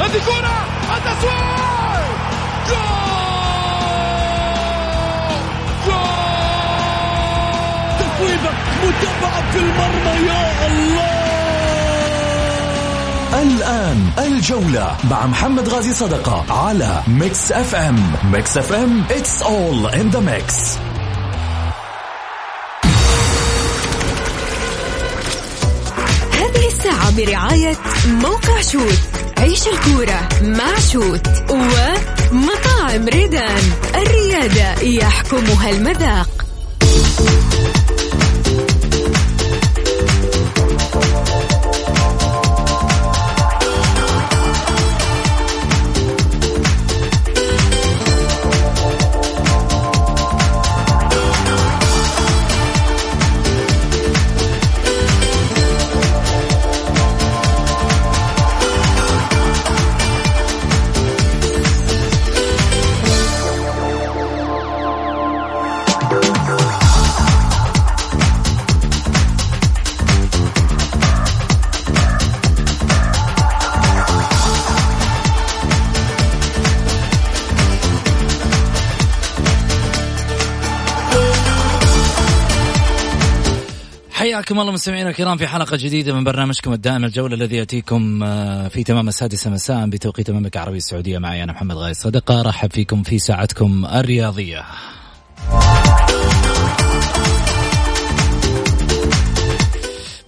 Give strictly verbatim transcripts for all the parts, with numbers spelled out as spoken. هذه كرة التسويق جول جول تسويقة متابعة في المرمى يا الله. الآن الجولة مع محمد غازي صدقة على ميكس اف ام. ميكس اف ام it's all in the mix. برعاية موقع شوت، عيش الكورة مع شوت، ومطاعم ريدان الريادة يحكمها المذاق. حياكم الله مستمعينا الكرام في حلقة جديدة من برنامجكم الدائم الجولة الذي يأتيكم في تمام السادسة مساء بتوقيت المملكة العربية السعودية. معي أنا محمد غازي صدقة، رحب فيكم في ساعتكم الرياضية.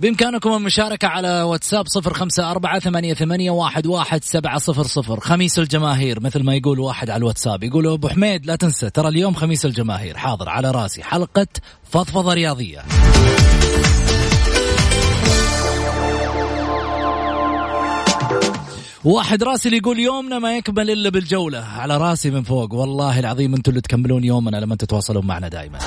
بإمكانكم المشاركة على واتساب صفر خمسة أربعة ثمانية ثمانية واحد واحد سبعة صفر صفر. خميس الجماهير مثل ما يقول واحد على الواتساب، يقولوا أبو حميد لا تنسى ترى اليوم خميس الجماهير. حاضر على راسي، حلقة فضفضة رياضية. واحد راسل يقول يومنا ما يكمل إلا بالجولة. على راسي من فوق، والله العظيم أنتوا اللي تكملون يومنا لما تتواصلون معنا دائما.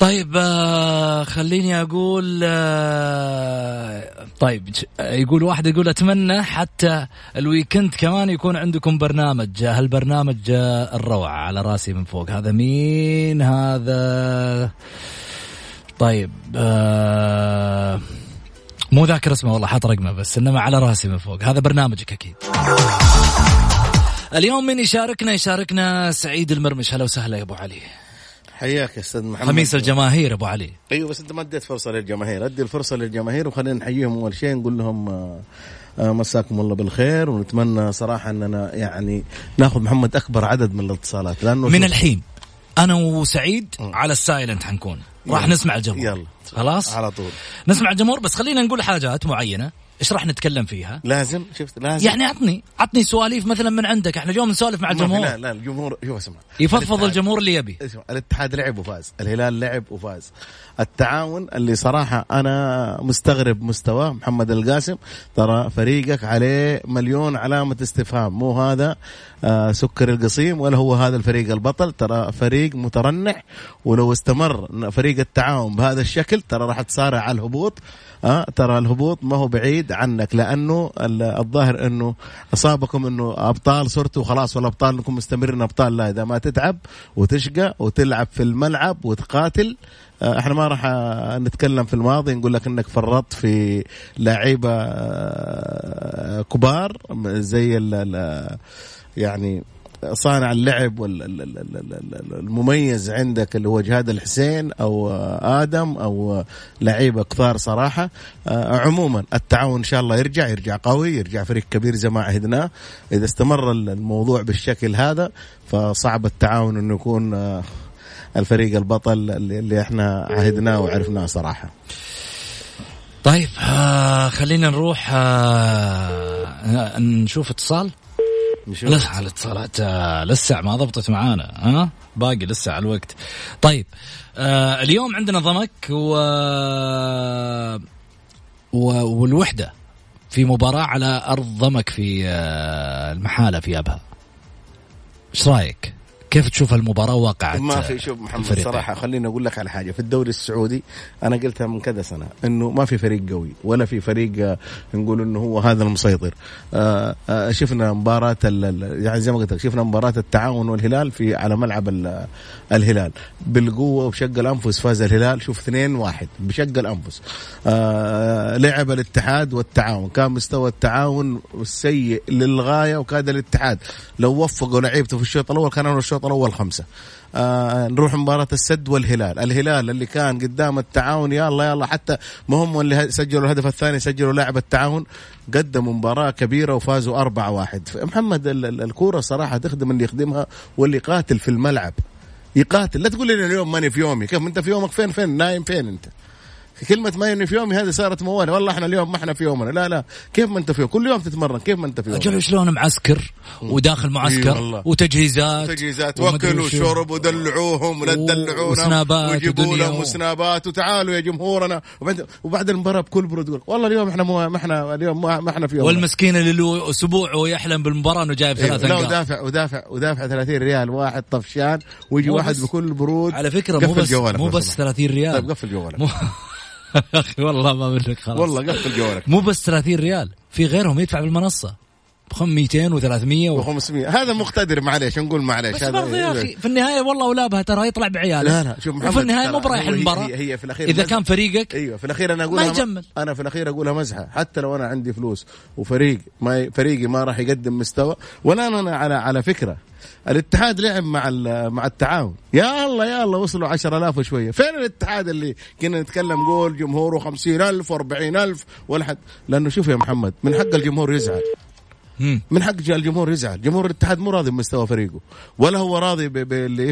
طيب خليني أقول، طيب يقول واحد يقول أتمنى حتى الويكند كمان يكون عندكم برنامج، هالبرنامج الروعة. على راسي من فوق، هذا مين هذا؟ طيب مو ذاكر اسمه والله، حاط رقمه بس، إنما على راسي من فوق هذا برنامجك أكيد. اليوم من يشاركنا يشاركنا سعيد المرمش. هلا وسهلا يا أبو علي، حياك يا استاذ محمد. خميس الجماهير ابو علي. ايوه بس انت ما اديت فرصه للجماهير، ادي الفرصه للجماهير وخلينا نحييهم اول شيء، نقول لهم مساكم الله بالخير، ونتمنى صراحه اننا يعني ناخذ محمد اكبر عدد من الاتصالات، لانه من الحين انا وسعيد على السايلنت حنكون، راح نسمع الجمهور. يلا خلاص على طول نسمع الجمهور، بس خلينا نقول حاجات معينه ايش راح نتكلم فيها. لازم شفت لازم يعني عطني عطني سواليف مثلا من عندك، احنا اليوم نسولف مع الجمهور. لا لا الجمهور هو اسمع يفضفض الجمهور اللي يبي. الاتحاد لعب وفاز، الهلال لعب وفاز، التعاون اللي صراحه انا مستغرب مستواه محمد القاسم، ترى فريقك عليه مليون علامه استفهام، مو هذا آه سكر القصيم ولا هو هذا الفريق البطل، ترى فريق مترنح، ولو استمر فريق التعاون بهذا الشكل ترى راح تصارع على الهبوط. آه ترى الهبوط ما هو بعيد عنك، لأنه الظاهر أنه أصابكم أنه أبطال صرتوا خلاص، والأبطال أنكم مستمرين أبطال. لا إذا ما تتعب وتشقى وتلعب في الملعب وتقاتل، احنا ما راح نتكلم في الماضي نقول لك انك فرطت في لاعيبة كبار زي يعني صانع اللعب والمميز عندك اللي هو جهاد الحسين أو آدم أو لعيبة كثار صراحة. عموما التعاون إن شاء الله يرجع يرجع قوي، يرجع فريق كبير زي ما عهدناه. إذا استمر الموضوع بالشكل هذا فصعب التعاون أنه يكون الفريق البطل اللي احنا عهدناه وعرفناه صراحة. طيب خلينا نروح نشوف اتصال. لسه على الاتصالات لسه ما ضبطت معانا، ها باقي لسه على الوقت. طيب آه اليوم عندنا ضمك و... و... والوحدة في مباراة على أرض ضمك في آه المحالة في أبها. ايش رايك؟ كيف تشوف المباراة واقعت؟ ما في شوف محمد الفريقين. صراحة خليني أقول لك على حاجة في الدوري السعودي أنا قلتها من كذا سنة إنه ما في فريق قوي ولا في فريق نقول إنه هو هذا المسيطر. شفنا مباراة يعني زي ما قلت لك شفنا مباراة التعاون والهلال في على ملعب الهلال بالقوة وبشق الأنفس فاز الهلال شوف اثنين واحد بشق الأنفس. لعب الاتحاد والتعاون كان مستوى التعاون السيء للغاية وكاد الاتحاد لو وفقوا لعيبته في الشوط الأول كانوا الشوط الأول خمسة. آه نروح مباراة السد والهلال، الهلال اللي كان قدام التعاون يلا يلا حتى ما هم اللي سجلوا الهدف الثاني سجلوا لاعب التعاون قدموا مباراة كبيرة وفازوا أربعة واحد. محمد الكورة صراحة تخدم اللي يخدمها واللي قاتل في الملعب يقاتل. لا تقول لي اليوم ماني في يومي، كيف أنت في يومك؟ فين فين نايم؟ فين أنت؟ كلمة ما إنه في يومي هذه صارت موال، والله إحنا اليوم ما إحنا في يومنا، لا لا كيف ما أنت في يوم؟ كل يوم تتمرن كيف ما أنت في يوم؟ أجل شلون معسكر وداخل معسكر وتجهيزات تجهيزات وأكل وشرب ودلعوهم ولا تدلعونا وجيبوا لهم سنابات وتعالوا يا جمهورنا وبعد وبعد المباراة بكل برود يقول والله اليوم إحنا مو ما إحنا اليوم ما إحنا في يوم. والمسكين اللي أسبوع ويحلم بالمباراة إنه جايب ثلاثة نقاط. لا ودافع ودافع ودافع ثلاثين ريال واحد طفشان ويجي واحد بكل برود. على فكرة مو بس مو بس ثلاثين ريال. طيب قفل جوالك. أخي والله ما بدك خلاص والله قفل جوالك. مو بس ثلاثين ريال، في غيرهم يدفع بالمنصة مئتين وثلاثمية وخمسمية. هذا مقتدر معليش نقول معليش بس برضه يا أخي في النهاية والله ولابها ترى يطلع بعياله. لا لا شوف محمد في النهاية مو برايح المباراة إذا كان فريقك. أيوة في الأخير أنا أقولها ما أنا في الأخير أقولها مزحة حتى لو أنا عندي فلوس وفريق ما فريقي ما راح يقدم مستوى ولا أنا على على فكرة الاتحاد لعب مع مع التعاون يا الله يا الله وصلوا عشرة آلاف وشويه. فين الاتحاد اللي كنا نتكلم قول جمهوره خمسين ألف وأربعين ألف ولا حد؟ لانه شوف يا محمد من حق الجمهور يزعل، من حق الجمهور يزعل. جمهور الاتحاد مو راضي بمستوى فريقه ولا هو راضي باللي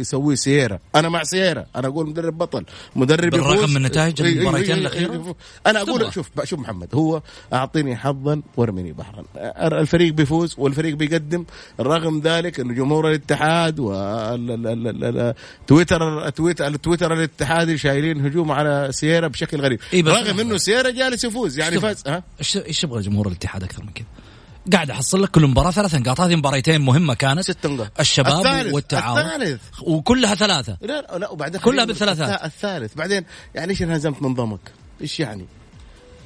يسويه سيارة. انا مع سيارة، انا اقول مدرب بطل، مدرب يفوز بالرغم من نتائج المباراتين الاخيره. انا اقول شوف شوف محمد هو اعطيني حظا وارميني بحرا، الفريق بيفوز والفريق بيقدم رغم ذلك انه جمهور الاتحاد والتويتر تويتر التويتر الاتحادي شايلين هجوم على سيارة بشكل غريب رغم انه سيارة جالس يفوز يعني فاز. ها ايش يبغى جمهور الاتحاد اكثر من كده؟ قاعد أحصل لك كل مباراة ثلاث نقاط. هذه مباراتين مهمة كانت الشباب الثالث والتعاون الثالث. وكلها ثلاثة لا لا وبعدين كلها بالثلاثات الثالث. بعدين يعني إيش انهزمت منظمك؟ إيش يعني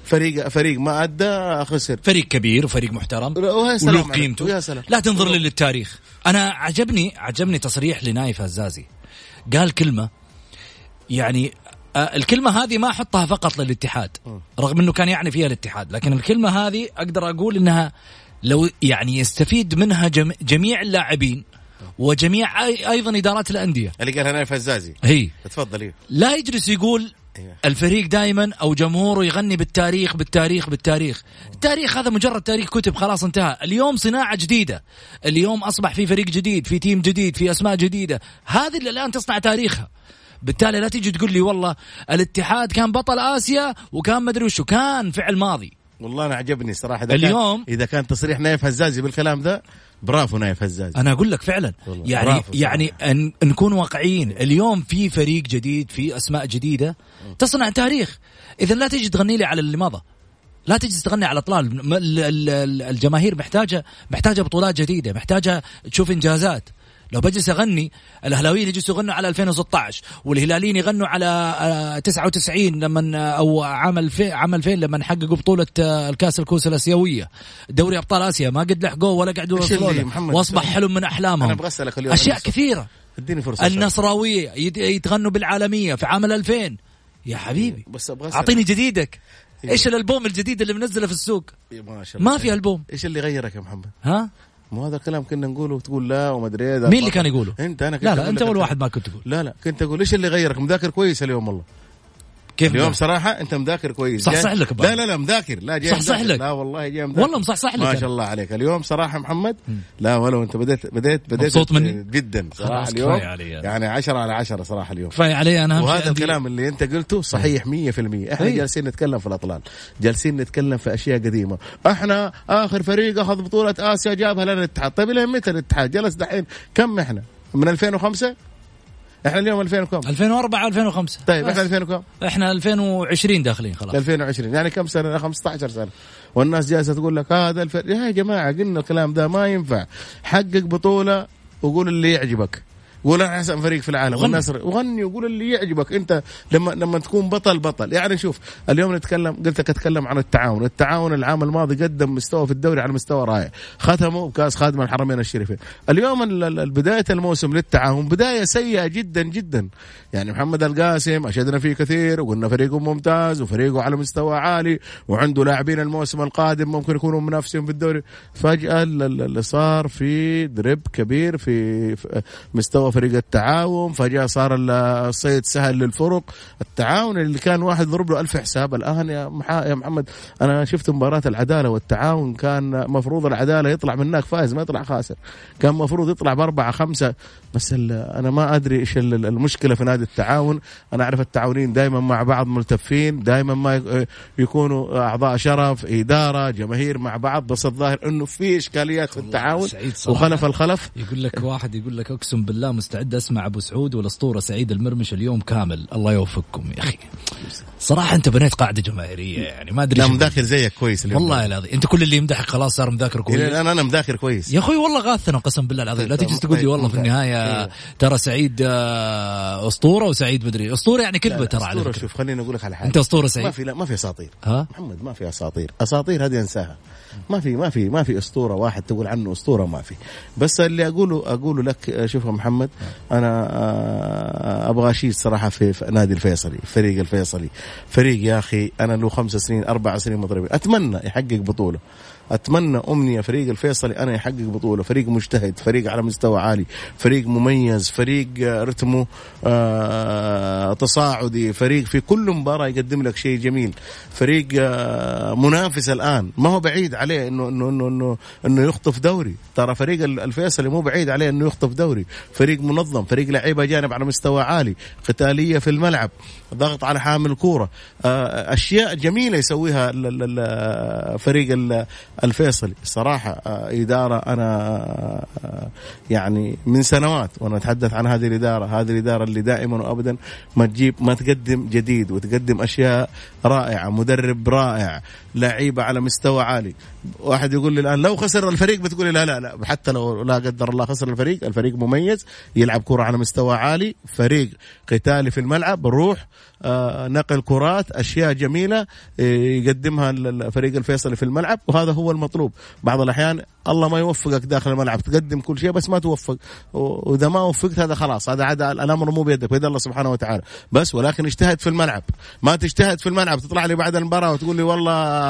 فريق فريق ما أدى خسر فريق كبير وفريق محترم وله قيمته. لا تنظر للتاريخ. أنا عجبني عجبني تصريح لنايف هزازي قال كلمة يعني الكلمة هذه ما أحطها فقط للاتحاد رغم أنه كان يعني فيها الاتحاد لكن الكلمة هذه أقدر أقول أنها لو يعني يستفيد منها جميع اللاعبين وجميع أيضا إدارات الأندية اللي قالها نايف هزازي. هي تفضل لا يجلس يقول الفريق دائما أو جمهوره يغني بالتاريخ بالتاريخ بالتاريخ. التاريخ هذا مجرد تاريخ كتب خلاص انتهى. اليوم صناعة جديدة، اليوم أصبح في فريق جديد في تيم جديد في أسماء جديدة هذه اللي الآن تصنع تاريخها. بالتالي لا تيجي تقول لي والله الاتحاد كان بطل آسيا وكان مدري وشو كان فعل ماضي. والله أنا عجبني صراحة إذا اليوم كان إذا كان تصريح نايف هزازي بالكلام ده برافو نايف هزازي. أنا أقول لك فعلا يعني يعني أن نكون واقعيين اليوم في فريق جديد في أسماء جديدة تصنع تاريخ. إذا لا تيجي تغني لي على اللي مضى، لا تجلس تغني على الأطلال. الجماهير محتاجة محتاجة بطولات جديدة، محتاجة تشوف إنجازات. لو بجلس أغني الأهلاويين يجلسوا يغنوا على ألفين وستة عشر والهلاليين يغنوا على تسعة وتسعين لما أو عام ألفين عام ألفين لما حققوا بطولة الكأس الكؤوس الآسيوية دوري أبطال آسيا ما قد لحقوه ولا قعدوا يوصلوا وأصبح حلم من أحلامهم. أشياء كثيرة النصراوية يتغنوا بالعالمية في عام ألفين. يا حبيبي أعطيني جديدك. إيش الألبوم الجديد اللي منزله في السوق؟ ما في ألبوم. إيش اللي غيرك يا محمد؟ ها مو هذا الكلام كنا نقوله وتقول لا وما ادري ايه. مين اللي كان يقوله؟ انت انا كنت لا لا انت اول واحد ما كنت تقول لا لا كنت اقول ايش اللي غيرك. مذاكر كويس اليوم والله. كيف اليوم صراحه انت مذاكر كويس صح صح لك بقى. لا لا لا مذاكر لا جاي صح صح لك. لا والله جاي مذاكر والله مصحصح لك ما شاء الله عليك اليوم صراحه محمد. لا ولو انت بديت بديت بديت جدا صراحه اليوم يعني عشرة على عشرة صراحه اليوم كفايه علي انا. وهذا الكلام اللي انت قلته صحيح مية بالمية. احنا جالسين نتكلم في الاطلال جالسين نتكلم في اشياء قديمه. احنا اخر فريق اخذ بطوله اسيا جابها لنا الاتحاد. طيب ليه متى الاتحاد جلس دحين كم احنا من ألفين وخمسة احنا اليوم ألفين وكم ألفين وأربعة ألفين وخمسة طيب احنا ألفين وكم احنا ألفين وعشرين داخلين خلاص ألفين وعشرين يعني كم سنه خمسة عشر سنه والناس جالسه تقول لك هذا الفريق. يا جماعه قلنا الكلام ده ما ينفع. حقق بطوله وقول اللي يعجبك, قول انا احسن فريق في العالم والناس وغني وقول اللي يعجبك. انت لما لما تكون بطل بطل يعني. شوف اليوم نتكلم, قلت لك اتكلم عن التعاون. التعاون العام الماضي قدم مستوى في الدوري على مستوى رائع, ختمه بكاس خادم الحرمين الشريفين. اليوم بدايه الموسم للتعاون بدايه سيئه جدا جدا يعني. محمد القاسم اشدنا فيه كثير وقلنا فريقه ممتاز وفريقه على مستوى عالي وعنده لاعبين الموسم القادم ممكن يكونوا منافسين في الدوري. فجاه اللي صار في درب كبير في مستوى فريق التعاون, فجأة صار الصيد سهل للفرق. التعاون اللي كان واحد ضرب له ألف حساب الآن يا, محا... يا محمد أنا شفت مباراة العدالة والتعاون, كان مفروض العدالة يطلع منك فائز ما يطلع خاسر, كان مفروض يطلع بأربعة خمسة بس. ال... أنا ما أدري إيش المشكلة في نادي التعاون. أنا أعرف التعاونين دائما مع بعض ملتفين, دائما ما يكونوا أعضاء شرف, إدارة, جماهير مع بعض, بس الظاهر أنه في إشكاليات في التعاون وخلف الخلف. يقول لك واحد يقول لك أقسم بالله مستعد أسمع أبو سعود والأسطورة سعيد المرمش اليوم كامل, الله يوفقكم يا أخي. صراحة أنت بنيت قاعدة جماهيرية يعني, ما أدري. أنا مذاكر زيك كويس اليوم والله العظيم. أنت كل اللي يمدحك خلاص صار مذاكر كويس. أنا أنا مذاكر كويس يا أخوي والله, غاثنا قسم بالله العظيم. لا تجلس تقول لي والله في النهاية ترى سعيد أسطورة وسعيد بدري أسطورة يعني كلمة ترى على فكرة. شوف خليني أقول لك على حاجة, أنت أسطورة سعيد ما في, لا ما في أساطير محمد, ما في أساطير. أساطير هذه أنساها. ما في ما في ما في أسطورة واحد تقول عنه أسطورة, ما في. بس اللي أقوله أقوله لك شوفه محمد, أنا أبغى شيء صراحة في نادي الفيصلي, فريق الفيصلي فريق يا أخي أنا له خمس سنين أربع سنين مضربين أتمنى يحقق بطولة. أتمنى أمنية فريق الفيصلي أنا يحقق بطولة. فريق مجتهد, فريق على مستوى عالي, فريق مميز, فريق رتمه آه تصاعدي, فريق في كل مباراة يقدم لك شيء جميل, فريق آه منافس. الآن ما هو بعيد عليه إنه إنه إنه إنه, إنه يخطف دوري. ترى فريق الفيصلي مو بعيد عليه إنه يخطف دوري. فريق منظم, فريق لعيبة جانب على مستوى عالي, قتالية في الملعب, ضغط على حامل الكورة, آه أشياء جميلة يسويها فريق ال الفيصلي صراحة. إدارة أنا يعني من سنوات وأنا أتحدث عن هذه الإدارة, هذه الإدارة اللي دائما وأبدا ما تجيب ما تقدم جديد وتقدم أشياء رائعة, مدرب رائع, لعيبة على مستوى عالي. واحد يقول لي الآن لو خسر الفريق بتقول لا لا لا, حتى لو لا قدر الله خسر الفريق, الفريق مميز يلعب كرة على مستوى عالي, فريق قتالي في الملعب, بروح آه نقل كرات, أشياء جميلة يقدمها الفريق الفيصلي في الملعب. وهذا هو المطلوب. بعض الأحيان الله ما يوفقك داخل الملعب, تقدم كل شيء بس ما توفق, وإذا ما وفقت هذا خلاص, هذا عاد الأمر مو بيدك, بيد الله سبحانه وتعالى بس. ولكن اجتهد في الملعب. ما تجتهد في الملعب تطلع لي بعد المباراة وتقول لي والله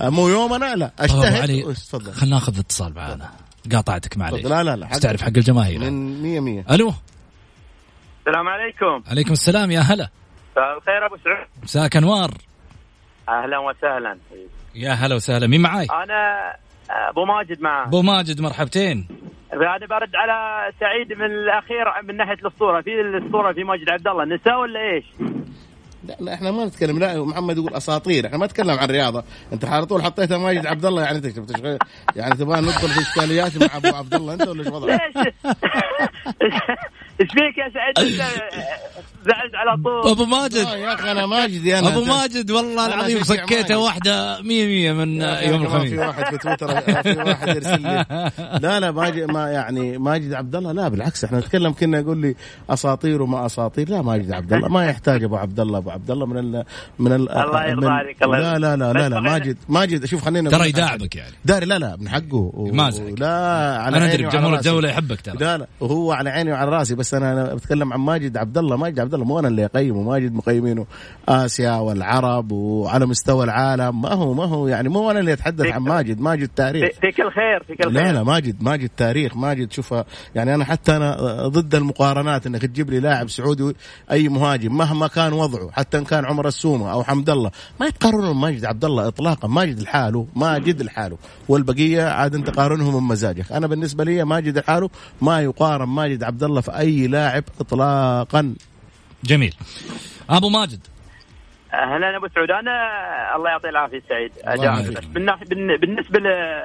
مو يومنا. لا اجتهد. تفضل خلينا ناخذ اتصال معنا, قاطعتك معليش. لا لا لا تعرف حق الجماهير من مية مية. ألو السلام عليكم. عليكم السلام يا هلا. مساء الخير ابو سعود. مساك انوار. اهلا وسهلا. يا هلا وسهلا. مين معاي؟ انا ابو ماجد. معاه ابو ماجد, مرحبتين. انا برد على سعيد من الاخير من ناحيه الاسطوره. في الاسطوره في ماجد عبد الله نساء ولا ايش؟ لا, لا احنا ما نتكلم. لا محمد يقول اساطير, احنا ما نتكلم عن الرياضه. انت على طول حطيتها ماجد عبد الله يعني تكتب تشغل يعني تبغى ندخل في اشكاليات مع ابو عبد الله انت ولا ايش وضعك؟ ايش فيك يا سعيد؟ زعلت على طول ابو ماجد يا اخي. انا ماجد يا ابو ماجد والله العظيم فكيتها واحده مية مية من يوم الخميس. في واحد في تويتر في واحد يرسل لي لا لا ماجد ما يعني ماجد عبد الله لا بالعكس احنا نتكلم. كنا يقول لي اساطير وما اساطير. لا ماجد عبد الله ما يحتاج ابو عبد الله. ابو عبد الله من ال من ال الله يرضى عليك. لا لا لا لا, لا ماجد ماجد شوف خلينا ترى يداعبك يعني داري. لا لا من حقه لا على انا ادري جمهور الدوله يحبك ترى. لا لا وهو على عيني وعلى راسي بس انا بتكلم عن ماجد عبد الله. ماجد عبد الله مو انا اللي اقيمه. ماجد مقيمينه اسيا والعرب وعلى مستوى العالم. ما هو ما هو يعني مو انا اللي اتحدث عن ماجد. ماجد تاريخ. فيك الخير فيك الخير. لا لا ماجد ماجد تاريخ. ماجد شوفها يعني انا حتى انا ضد المقارنات انك تجيب لي لاعب سعودي اي مهاجم مهما كان وضعه حتى ان كان عمر السومة او حمد الله ما يتقارنوا ماجد عبد الله اطلاقا. ماجد لحاله ماجد لحاله والبقيه عاد انت قارنهم من مزاجك. انا بالنسبه لي ماجد لحاله ما يقارن ماجد عبد الله في اي لاعب اطلاقا. جميل ابو ماجد. اهلا ابو سعود. انا الله يعطيه العافيه سعيد. بالنسبه ل...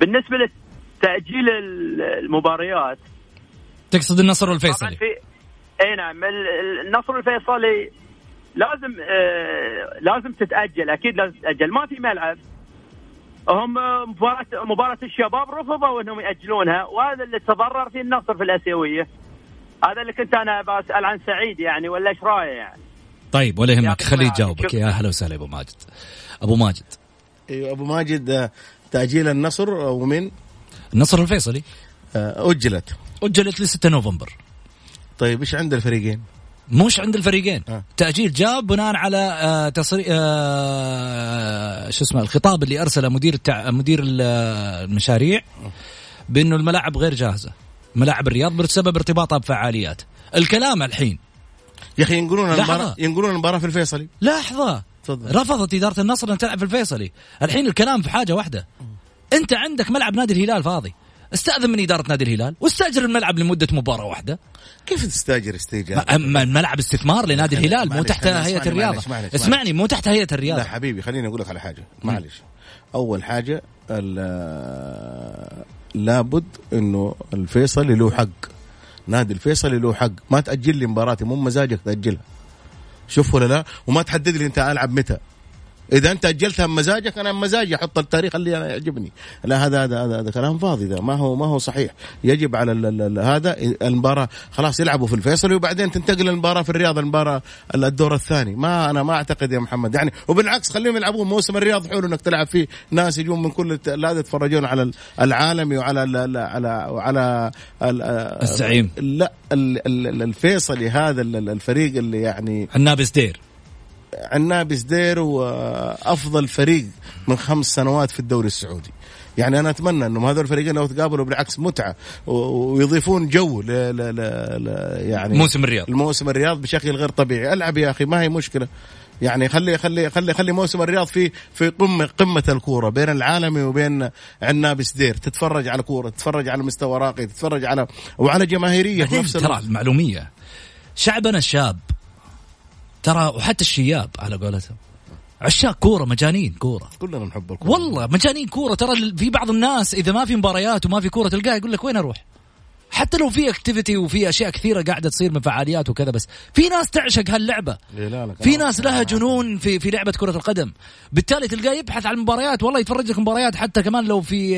بالنسبه لتاجيل المباريات تقصد النصر والفيصلي؟ اي نعم النصر والفيصلي لازم آه لازم تتأجل. اكيد لازم تتأجل. ما في ملعب هم مباراة مباراة الشباب رفضوا انهم يأجلونها، وهذا اللي تضرر فيه النصر في الآسيوية. هذا اللي كنت انا بسأل عن سعيد يعني، ولا ايش رايه يعني؟ طيب ولا يهمك، خليه يجاوبك. يا اهلا وسهلا ابو ماجد. ابو ماجد ايوه ابو ماجد، تأجيل النصر ومن النصر الفيصلي أجلت أجلت ل ستة نوفمبر. طيب إيش عند الفريقين؟ مش عند الفريقين آه. تأجيل جاب بناء على آه تصري آه شو اسمه الخطاب اللي أرسله مدير التع... مدير المشاريع بأنه الملاعب غير جاهزة، ملاعب الرياض بسبب ارتباطها بفعاليات. الكلام الحين يا أخي ينقلون المباراة ينقلون المباراة في الفيصلي. لحظة صدق. رفضت إدارة النصر أن تلعب في الفيصلي. الحين الكلام في حاجة واحدة، أنت عندك ملعب نادي الهلال فاضي، استأذن من إدارة نادي الهلال واستأجر الملعب لمدة مباراة واحدة. كيف تستأجر استئجار؟ أما الملعب استثمار لنادي الهلال، مو تحت هيئة الرياضة. اسمعني، مو تحت هيئة الرياضة. لا حبيبي خليني أقول لك على حاجة، معلش. أول حاجة لابد إنه الفيصلي له حق، نادي الفيصلي له حق، ما تأجل لي مباراتي، مو مزاجك تأجلها. شوف ولا لا، وما تحدد لي أنت ألعب متى. إذا أنت أجلتها بمزاجك، أنا بمزاجي أحط التاريخ اللي أنا يعجبني. لا هذا هذا هذا كلام فاضي، ده ما هو ما هو صحيح. يجب على ال ال هذا المباراة خلاص يلعبوا في الفيصل وبعدين تنتقل المباراة في الرياض، المباراة الدور الثاني. ما أنا ما أعتقد يا محمد يعني، وبالعكس خليهم يلعبون موسم الرياض حلو إنك تلعب فيه، ناس يجون من كل لا يتفرجون على العالمي وعلى ال على على الزعيم. لا الفيصلي هذا الفريق اللي يعني النابس دير النابس دير وأفضل فريق من خمس سنوات في الدوري السعودي. يعني أنا أتمنى أنهم هذول الفريقين لو تقابلوا بالعكس متعة ويضيفون جو ل ل ل يعني موسم الرياض الموسم الرياض بشكل غير طبيعي. ألعب يا أخي، ما هي مشكلة يعني. خلي خلي خلي خلي موسم الرياض في في قمة قمة الكورة بين العالمي وبين النابس دير، تتفرج على كورة، تتفرج على مستوى راقي، تتفرج على وعلى جماهيرية نفس ترى المعلومية. شعبنا الشاب ترى، وحتى الشياب على قولتهم، عشاق كورة، مجانين كورة، كلنا نحب الكورة والله، مجانين كورة. ترى في بعض الناس إذا ما في مباريات وما في كورة تلقاه يقول لك وين أروح، حتى لو في اكتيفيتي وفي أشياء كثيرة قاعدة تصير من فعاليات وكذا، بس في ناس تعشق هاللعبة، في ناس لها جنون في في لعبة كرة القدم، بالتالي تلقاه يبحث عن المباريات، والله يتفرج لك مباريات، حتى كمان لو في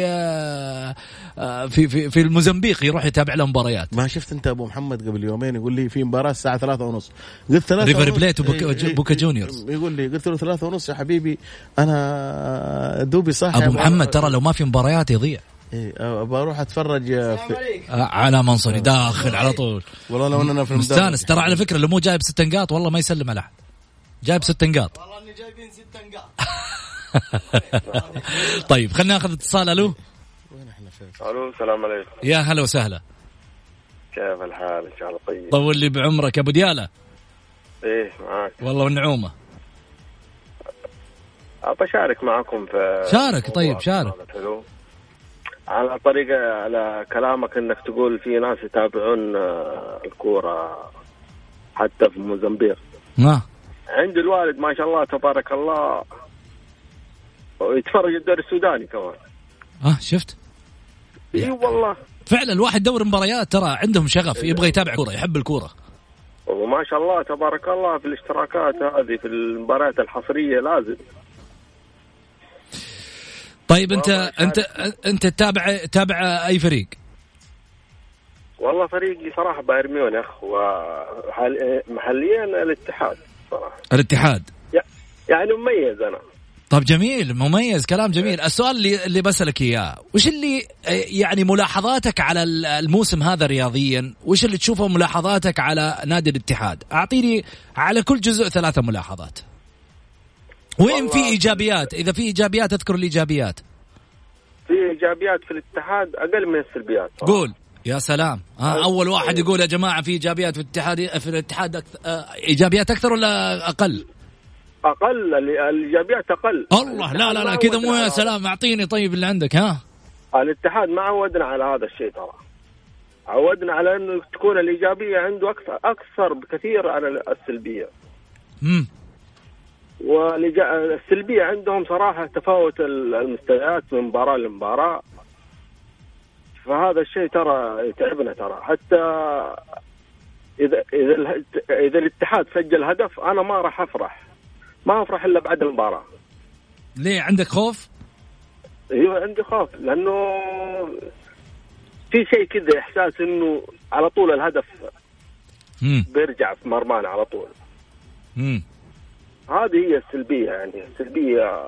في في, في الموزمبيق يروح يتابع له مباريات. ما شفت أنت أبو محمد قبل يومين يقول لي في مباراة الساعة ثلاثة ونص، قلت ثلاثة ريفر بليت وبوكا جونيورز، يقول لي قلت له ثلاثة ونص يا حبيبي أنا دوبي صاحي. أبو محمد ترى لو ما في مباريات يضيع. إيه بروح أتفرج في... على منصري داخل على طول والله. لو أنا في مستانس ترى على فكرة، لو مو جايب ست نقاط والله ما يسلم على أحد، جايب ست نقاط والله إني جايبين ست نقاط. طيب خلنا نأخذ اتصال. ألو وين إحنا فين؟ ألو السلام عليكم. يا هلا وسهلا، كيف الحال؟ إن شاء الله طيب. طول لي بعمرك أبو ديالة. إيه معاك والله والنعومة. أشارك معكم في شارك. طيب شارك على طريقة على كلامك انك تقول في ناس يتابعون الكورة حتى في موزمبيق. ما عند الوالد ما شاء الله تبارك الله يتفرج الدوري السوداني كمان. اه شفت؟ اي والله فعلا الواحد دور مباريات، ترى عندهم شغف، يبغى يتابع كورة، يحب الكورة، وما شاء الله تبارك الله في الاشتراكات هذه في المباريات الحصرية لازم. طيب انت انت انت تتابع تابع اي فريق؟ والله فريقي صراحه بايرن ميونخ، ومحليا الاتحاد صراحه. الاتحاد يعني مميز انا. طب جميل، مميز، كلام جميل. السؤال اللي اللي بسألك اياه، وش اللي يعني ملاحظاتك على الموسم هذا رياضيا؟ وش اللي تشوفه ملاحظاتك على نادي الاتحاد؟ اعطيني على كل جزء ثلاثه ملاحظات، وين في إيجابيات؟ إذا في إيجابيات أذكر الإيجابيات. في إيجابيات في الاتحاد أقل من السلبيات. قول يا سلام. آه أول واحد يقول يا جماعة في إيجابيات في الاتحاد، في الاتحاد أكثر. آه إيجابيات أكثر ولا أقل؟ أقل، الإيجابيات أقل. الله لا لا لا كذا مو يا سلام، أعطيني طيب اللي عندك. ها الاتحاد ما عودنا على هذا الشيء، ترى عودنا على إنه تكون الإيجابية عنده أكثر أكثر بكثير عن السلبية. أمم والسلبية عندهم صراحة تفاوت المستويات من مباراة لمباراة، فهذا الشيء ترى تعبنا ترى. حتى إذا إذا إذا الاتحاد سجل هدف أنا ما راح أفرح، ما أفرح إلا بعد المباراة. ليه؟ عندك خوف؟ ايوه عندي خوف لانه في شيء كده احساس انه على طول الهدف مم. بيرجع في مرمانا على طول. امم هذه هي السلبيه يعني سلبيه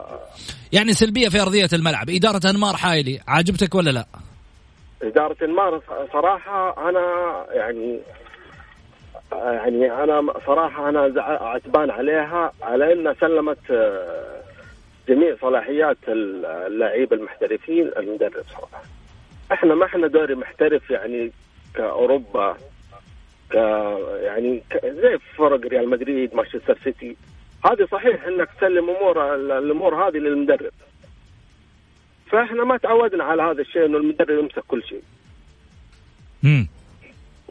يعني سلبيه في ارضيه الملعب. اداره انمار حايلي عاجبتك ولا لا؟ اداره انمار صراحه انا يعني يعني انا صراحه انا عتبان عليها على انها سلمت جميع صلاحيات اللاعبين المحترفين المدرب صراحه. احنا ما احنا دوري محترف يعني كاوروبا ك يعني ك زي فرق ريال مدريد مانشستر سيتي. هذه صحيح انك تسلم امور الامور هذه للمدرب، فاحنا ما تعودنا على هذا الشيء انه المدرب يمسك كل شيء. امم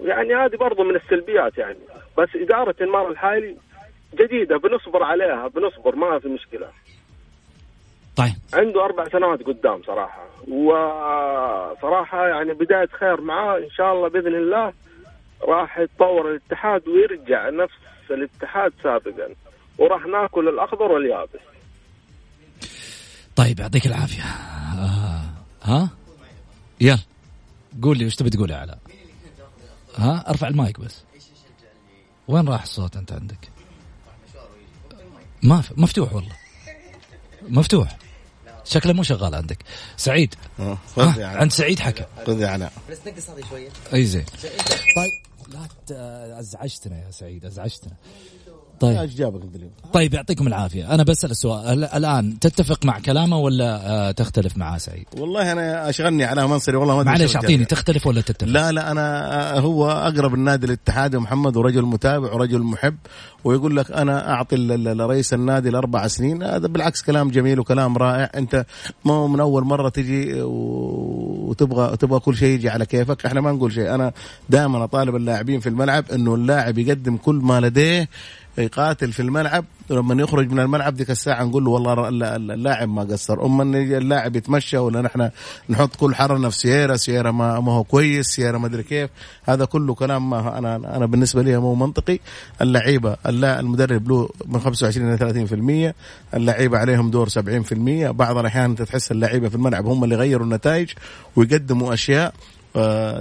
يعني هذه برضو من السلبيات يعني. بس اداره المار الحالي جديده بنصبر عليها بنصبر ما في مشكله. طيب عنده اربع سنوات قدام صراحه، وصراحه يعني بدايه خير معاه ان شاء الله باذن الله راح يتطور الاتحاد ويرجع نفس الاتحاد سابقا وراح ناكل الأخضر واليابس. طيب يعطيك العافية. آه. ها يلا قول لي وش تبي تقول يا علاء. ها ارفع المايك بس. وين راح الصوت انت عندك؟ ما مفتوح والله مفتوح شكله مو شغال عندك سعيد. اه عند سعيد حكى خذ علاء بس نقص هذه شوية. اي زين طيب لا ازعجتنا يا سعيد ازعجتنا. طيب اجابك انت اليوم. طيب يعطيكم العافيه. انا بسال السؤال الان تتفق مع كلامه ولا تختلف معاه سعيد؟ والله انا اشغلني على منصري والله ما ادري معلش اعطيني تختلف ولا تتفق. لا لا انا هو اقرب النادي للاتحاد ومحمد ورجل متابع ورجل محب ويقول لك انا اعطي لرئيس النادي الاربع سنين. هذا بالعكس كلام جميل وكلام رائع. انت مو من اول مره تجي وتبغى تبغى كل شيء يجي على كيفك. احنا ما نقول شيء. انا دائما اطالب اللاعبين في الملعب انه اللاعب يقدم كل ما لديه يقاتل في الملعب. لما يخرج من الملعب ديك الساعه نقول له والله اللاعب ما قصر. اما ان اللاعب يتمشى ولا نحن نحط كل حرنا في سياره سياره ما, ما هو كويس سياره ما ادري كيف. هذا كله كلام ما انا انا بالنسبه لي مو منطقي. اللعيبه المدرب له من خمسة وعشرين إلى ثلاثين بالمية، اللعيبه عليهم دور سبعين بالمية. بعض الاحيان تحس اللعيبه في الملعب هم اللي غيروا النتائج ويقدموا اشياء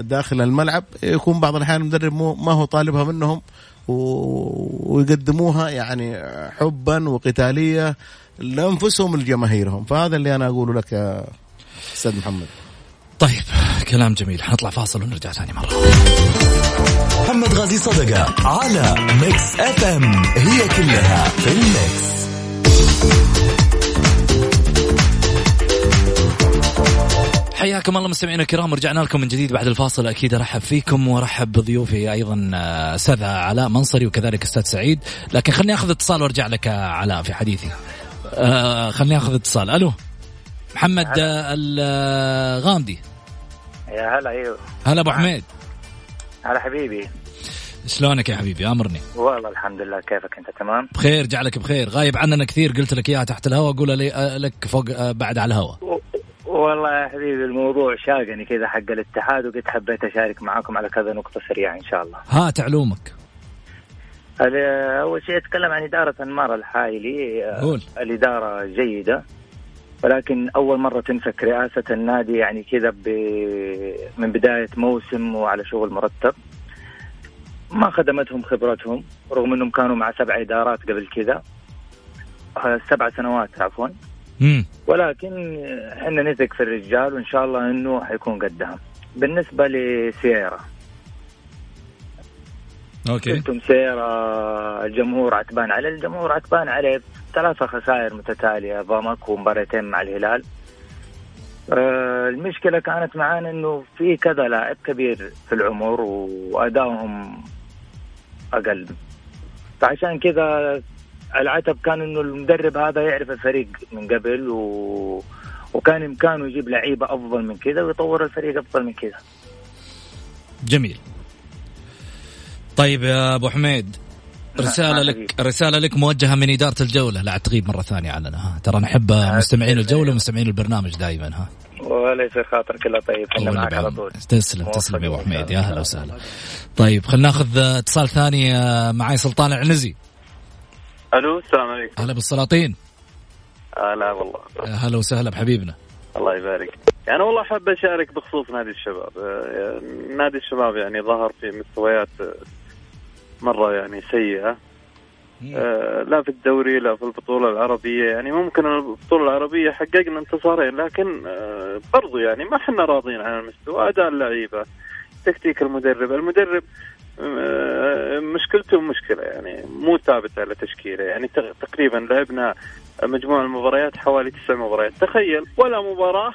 داخل الملعب يكون بعض الاحيان المدرب مو ما هو طالبها منهم ويقدموها يعني حبا وقتالية لأنفسهم لجماهيرهم. فهذا اللي أنا أقوله لك يا أستاذ محمد. طيب كلام جميل. حنطلع فاصل ونرجع ثاني مرة. محمد غازي صدقة على ميكس اف ام هي كلها في الميكس. حياكم الله مستمعينا الكرام. رجعنا لكم من جديد بعد الفاصل. أكيد أرحب فيكم وأرحب بضيوفي أيضا أستاذ علاء منصري وكذلك أستاذ سعيد. لكن خلني أخذ اتصال وأرجع لك علاء في حديثي. آه خلني أخذ اتصال. ألو محمد الغامدي. يا هلا. أيوه هلا أبو حميد. هلا حبيبي. شلونك يا حبيبي؟ أمرني. والله الحمد لله. كيفك أنت؟ تمام بخير جعلك بخير. غايب عننا كثير قلت لك إياها تحت الهواء أقولها لي لك فوق بعد على الهواء. والله يا حبيبي الموضوع شاغني كذا حق الاتحاد وقلت حبيت أشارك معاكم على كذا نقطة سريعة إن شاء الله. ها تعلومك. أول شيء أتكلم عن إدارة أنمار الحايلي. الإدارة جيدة ولكن أول مرة تمسك رئاسة النادي يعني كذا من بداية موسم وعلى شغل مرتب. ما خدمتهم خبرتهم رغم أنهم كانوا مع سبع إدارات قبل كذا سبع سنوات عفوا. ولكن احنا نثق في الرجال وان شاء الله انه حيكون قدام. بالنسبه لسيارة اوكي انتم سيارة الجمهور عتبان عليه. الجمهور عتبان عليه ثلاثه خسائر متتاليه باماكو ومباراتين مع الهلال. اه المشكله كانت معانا انه في كذا لاعب كبير في العمر وادائهم اقل. فعشان كذا العتب كان انه المدرب هذا يعرف الفريق من قبل و... وكان امكانه يجيب لعيبه افضل من كذا ويطور الفريق افضل من كذا. جميل. طيب يا ابو حميد رساله لك رساله لك موجهه من اداره الجوله. لا تغيب مره ثانيه عننا ترى نحب مستمعين الجوله ومستمعين البرنامج دائما. ها وليس خاطرك الا طيب احنا معك على طول. تسلم تسلم يا ابو حميد. يا هلا وسهلا. طيب خلينا ناخذ اتصال ثاني. معي سلطان العنزي. الو السلام عليكم. هلا بالسلاطين. هلا والله. هلا وسهلا بحبيبنا. الله يبارك. أنا والله حاب أشارك بخصوص نادي الشباب. نادي الشباب يعني ظهر في مستويات مرة يعني سيئة، لا في الدوري لا في البطولة العربية. يعني ممكن البطولة العربية حققنا انتصارين، لكن برضو يعني ما حنا راضين عن المستوى، أداء اللعيبة، تكتيك المدرب. المدرب مشكلته مشكلة يعني مو ثابتة على تشكيلة. يعني تقريبا لعبنا مجموع المباريات حوالي تسع مباريات، تخيل، ولا مباراة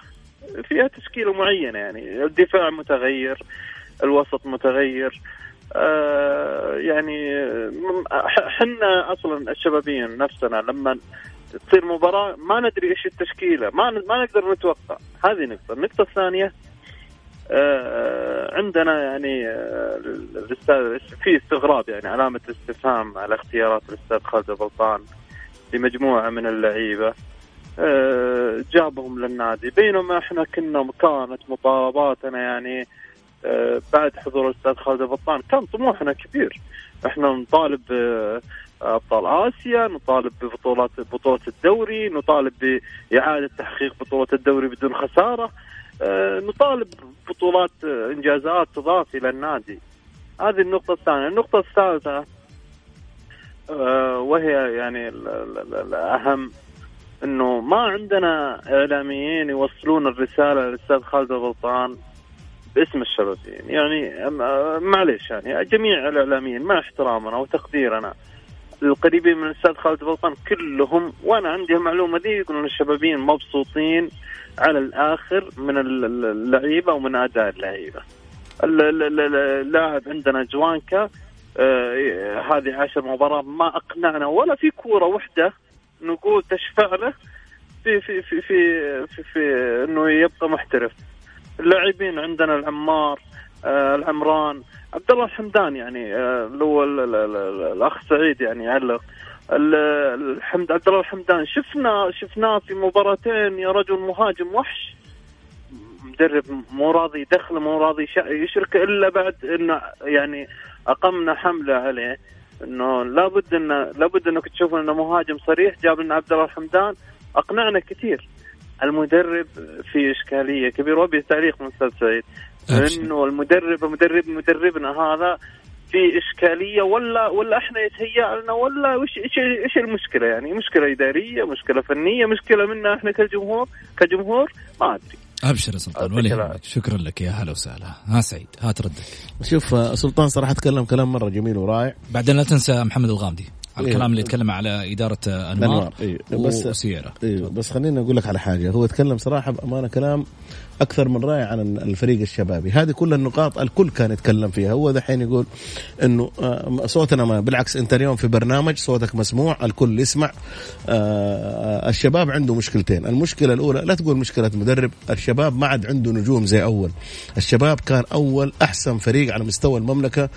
فيها تشكيلة معينة. يعني الدفاع متغير، الوسط متغير، آه يعني حنا أصلا الشبابين نفسنا لما تصير مباراة ما ندري إيش التشكيلة، ما ما نقدر نتوقع. هذه نقطة. النقطة الثانية آه عندنا يعني الأستاذ في استغراب، يعني علامة استفهام على اختيارات الأستاذ خالد بلطان لمجموعة من اللعيبة آه جابهم للنادي، بينما إحنا كنا كانت مطالباتنا يعني آه بعد حضور الأستاذ خالد بلطان كان طموحنا كبير. إحنا نطالب آه أبطال آسيا، نطالب ببطولات بطولة الدوري، نطالب بإعادة تحقيق بطولة الدوري بدون خسارة، نطالب بطولات إنجازات تضاف إلى النادي. هذه النقطة الثانية. النقطة الثالثة وهي يعني الأهم، أنه ما عندنا إعلاميين يوصلون الرسالة للأستاذ خالد بلطان باسم الشبابين. يعني معليش يعني جميع الإعلاميين مع احترامنا وتقديرنا القريبين من الأستاذ خالد بلطان كلهم، وأنا عندي معلومة دي، يقولون الشبابين مبسوطين على الآخر من اللعيبة ومن أداء اللعيبة. اللاعب عندنا جوانكا آه هذه عشر مباراة ما أقنعنا ولا في كورة واحدة نقول تشفع له في في في في في, في إنه يبقى محترف. اللاعبين عندنا العمار آه العمران، عبد الله الحمدان، يعني آه لو الأخ سعيد يعني علق الحمد عبد الله الحمدان، شفنا شفناه في مباراتين يا رجل مهاجم وحش، مدرب مو راضي يدخله، مو راضي يشرك إلا بعد إنه يعني أقمنا حملة عليه إنه لابد إنه لابد إنك تشوفون إنه مهاجم صريح. جاب لنا عبد الله الحمدان، أقنعنا كثير. المدرب في إشكالية كبيرة، وبي تعليق من أستاذ سعيد إنه المدرب مدرب مدربنا هذا في إشكالية، ولا ولا إحنا يتهيأ لنا، ولا وش إيش إيش المشكلة؟ يعني مشكلة إدارية، مشكلة فنية، مشكلة منا إحنا كجمهور كجمهور ما أدري. أبشر يا سلطان، ولي يهمك، شكرا لك، يا هلا وسهلا. ها سعيد، هات ردك. شوف سلطان صراحة تكلم كلام مرة جميل ورائع. بعدين لا تنسى محمد الغامدي على الكلام إيه. اللي يتكلم على إدارة أنمار إيه. بس وسيارة إيه. بس خليني أقول لك على حاجة، هو تكلم صراحة بأمانة كلام أكثر من رائع عن الفريق الشبابي. هذه كل النقاط الكل كان يتكلم فيها. هو دحين يقول إنه صوتنا ما، بالعكس أنت اليوم في برنامج صوتك مسموع، الكل يسمع. الشباب عنده مشكلتين، المشكلة الأولى لا تقول مشكلة مدرب، الشباب ما عاد عنده نجوم زي أول. الشباب كان أول أحسن فريق على مستوى المملكة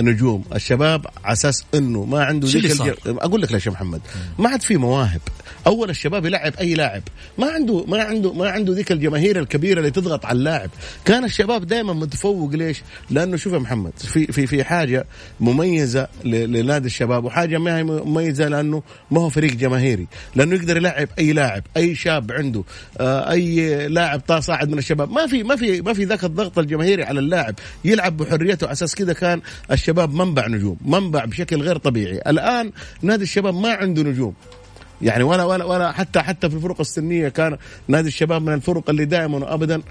نجوم. الشباب عساس إنه ما عنده ذيك، أقول لك ليش يا محمد، ما عاد في مواهب. أول الشباب يلعب أي لاعب، ما عنده ما عنده ما عنده ذيك الجماهير الكبيرة اللي تضغط على اللاعب. كان الشباب دائما متفوق. ليش؟ لأنه شوف يا محمد، في في في حاجة مميزة لنادي الشباب، وحاجة ما هي مميزة لأنه ما هو فريق جماهيري، لأنه يقدر يلعب أي لاعب، أي شاب عنده آه أي لاعب طا صاعد من الشباب، ما في ما في ما في ذاك الضغط الجماهيري على اللاعب، يلعب بحريته. أساس كذا كان الشباب منبع نجوم، منبع بشكل غير طبيعي. الآن نادي الشباب ما عنده نجوم، يعني ولا ولا ولا حتى حتى في الفرق السنية. كان نادي الشباب من الفرق اللي دائما وأبدا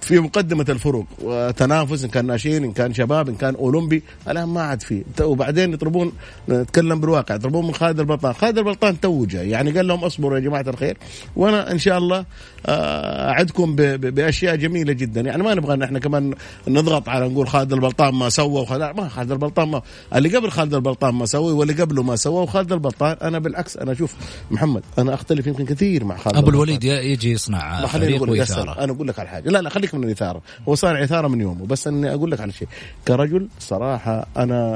في مقدمة الفرق وتنافس، إن كان ناشئين إن كان شباب إن كان أولمبي. الآن ما عاد فيه. وبعدين يطلبون، نتكلم بالواقع، يطلبون من خالد البلطان. خالد البلطان توجه، يعني قال لهم أصبروا يا جماعة الخير، وأنا إن شاء الله أعدكم بأشياء جميلة جدا. يعني ما نبغى أن إحنا كمان نضغط على نقول خالد البلطان ما سوى وخلا، ما خالد البلطان ما اللي قبل خالد البلطان ما سوى، واللي قبله ما سوى وخالد البلطان. أنا بالعكس، أنا أشوف محمد، أنا أختلف يمكن كثير مع خالد أبو الوليد البلطان. يجي يصنع فريق ويثارة. أنا أقول لك على حاجة، لا لا خليك من الإثارة، هو صار إثارة من يومه. بس أني أقول لك على شيء كرجل صراحة، أنا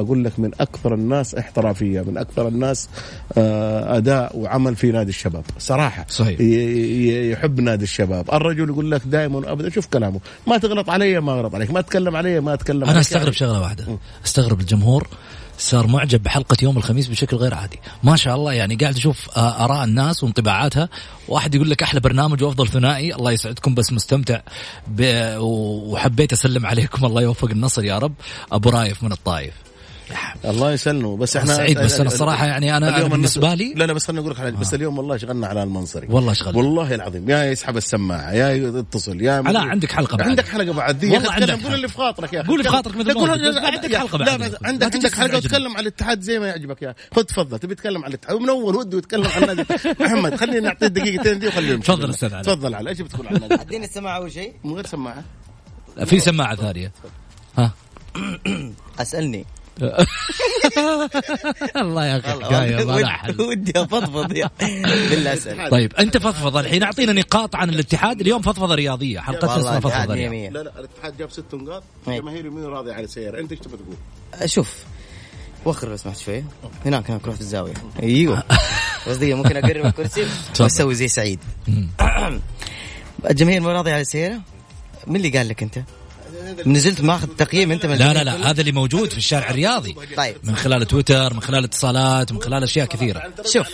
أقول لك من أكثر الناس احترافية، من أكثر الناس أداء وعمل في نادي الشباب صراحة. صحيح. يحب نادي الشباب الرجل، يقول لك دائما أبدا، شوف كلامه، ما تغلط علي ما أغلط عليك، ما أتكلم علي ما أتكلم عليك. أنا أستغرب شغلة واحدة، أستغرب الجمهور صار معجب بحلقة يوم الخميس بشكل غير عادي ما شاء الله. يعني قاعد أشوف آراء الناس وانطباعاتها، واحد يقول لك أحلى برنامج وأفضل ثنائي، الله يسعدكم بس مستمتع ب... وحبيت أسلم عليكم، الله يوفق النصر يا رب. أبو رايف من الطائف الله يسلمه. بس احنا سعيد، بس انا الصراحه يعني انا, أنا بالنسبه لي لا لا بس خليني اقول لك حاجه، بس اليوم والله شغلنا على المنصري، والله شغلنا والله العظيم، يا يسحب السماعه يا يتصل يا لا عندك حلقه بعد. عندك حلقه بعد دي قول اللي في خاطرك يا اخي، قول اللي في خاطرك مثل ما عندك حلقه بعد. لا عندك عندك حلقه وتكلم عن الاتحاد زي ما يعجبك يا اخي، خذ تفضل تبي تتكلم عن الاتحاد من اول ودي وتكلم عن النادي محمد. خلينا نعطيه الدقيقتين دي وخلينا تفضل استاذ، تفضل على ايش بتقول عن النادي؟ اديني السماعه اول شيء، مو غير سماعه في سماعه ثانيه ها اسالني الله يا اخي ودي افضفض بالله اسال. طيب انت فضفض الحين، اعطينا نقاط عن الاتحاد اليوم، فضفضه رياضيه حلقه اسمها فضفضه. لا لا الاتحاد جاب ست نقاط، جماهير مين راضي على السياره، انت ايش تبغى تقول؟ شوف وخر لو سمحت شويه هناك، هناك روح في الزاويه ايوه بس دقيقه ممكن اقرب الكرسي واسوي زي سعيد. الجماهير مو راضي على السياره، من اللي قال لك انت؟ نزلت ماخذ تقييم انت من لا لا لا هذا اللي موجود في الشارع الرياضي طيب. من خلال تويتر، من خلال اتصالات، من خلال اشياء كثيره. شوف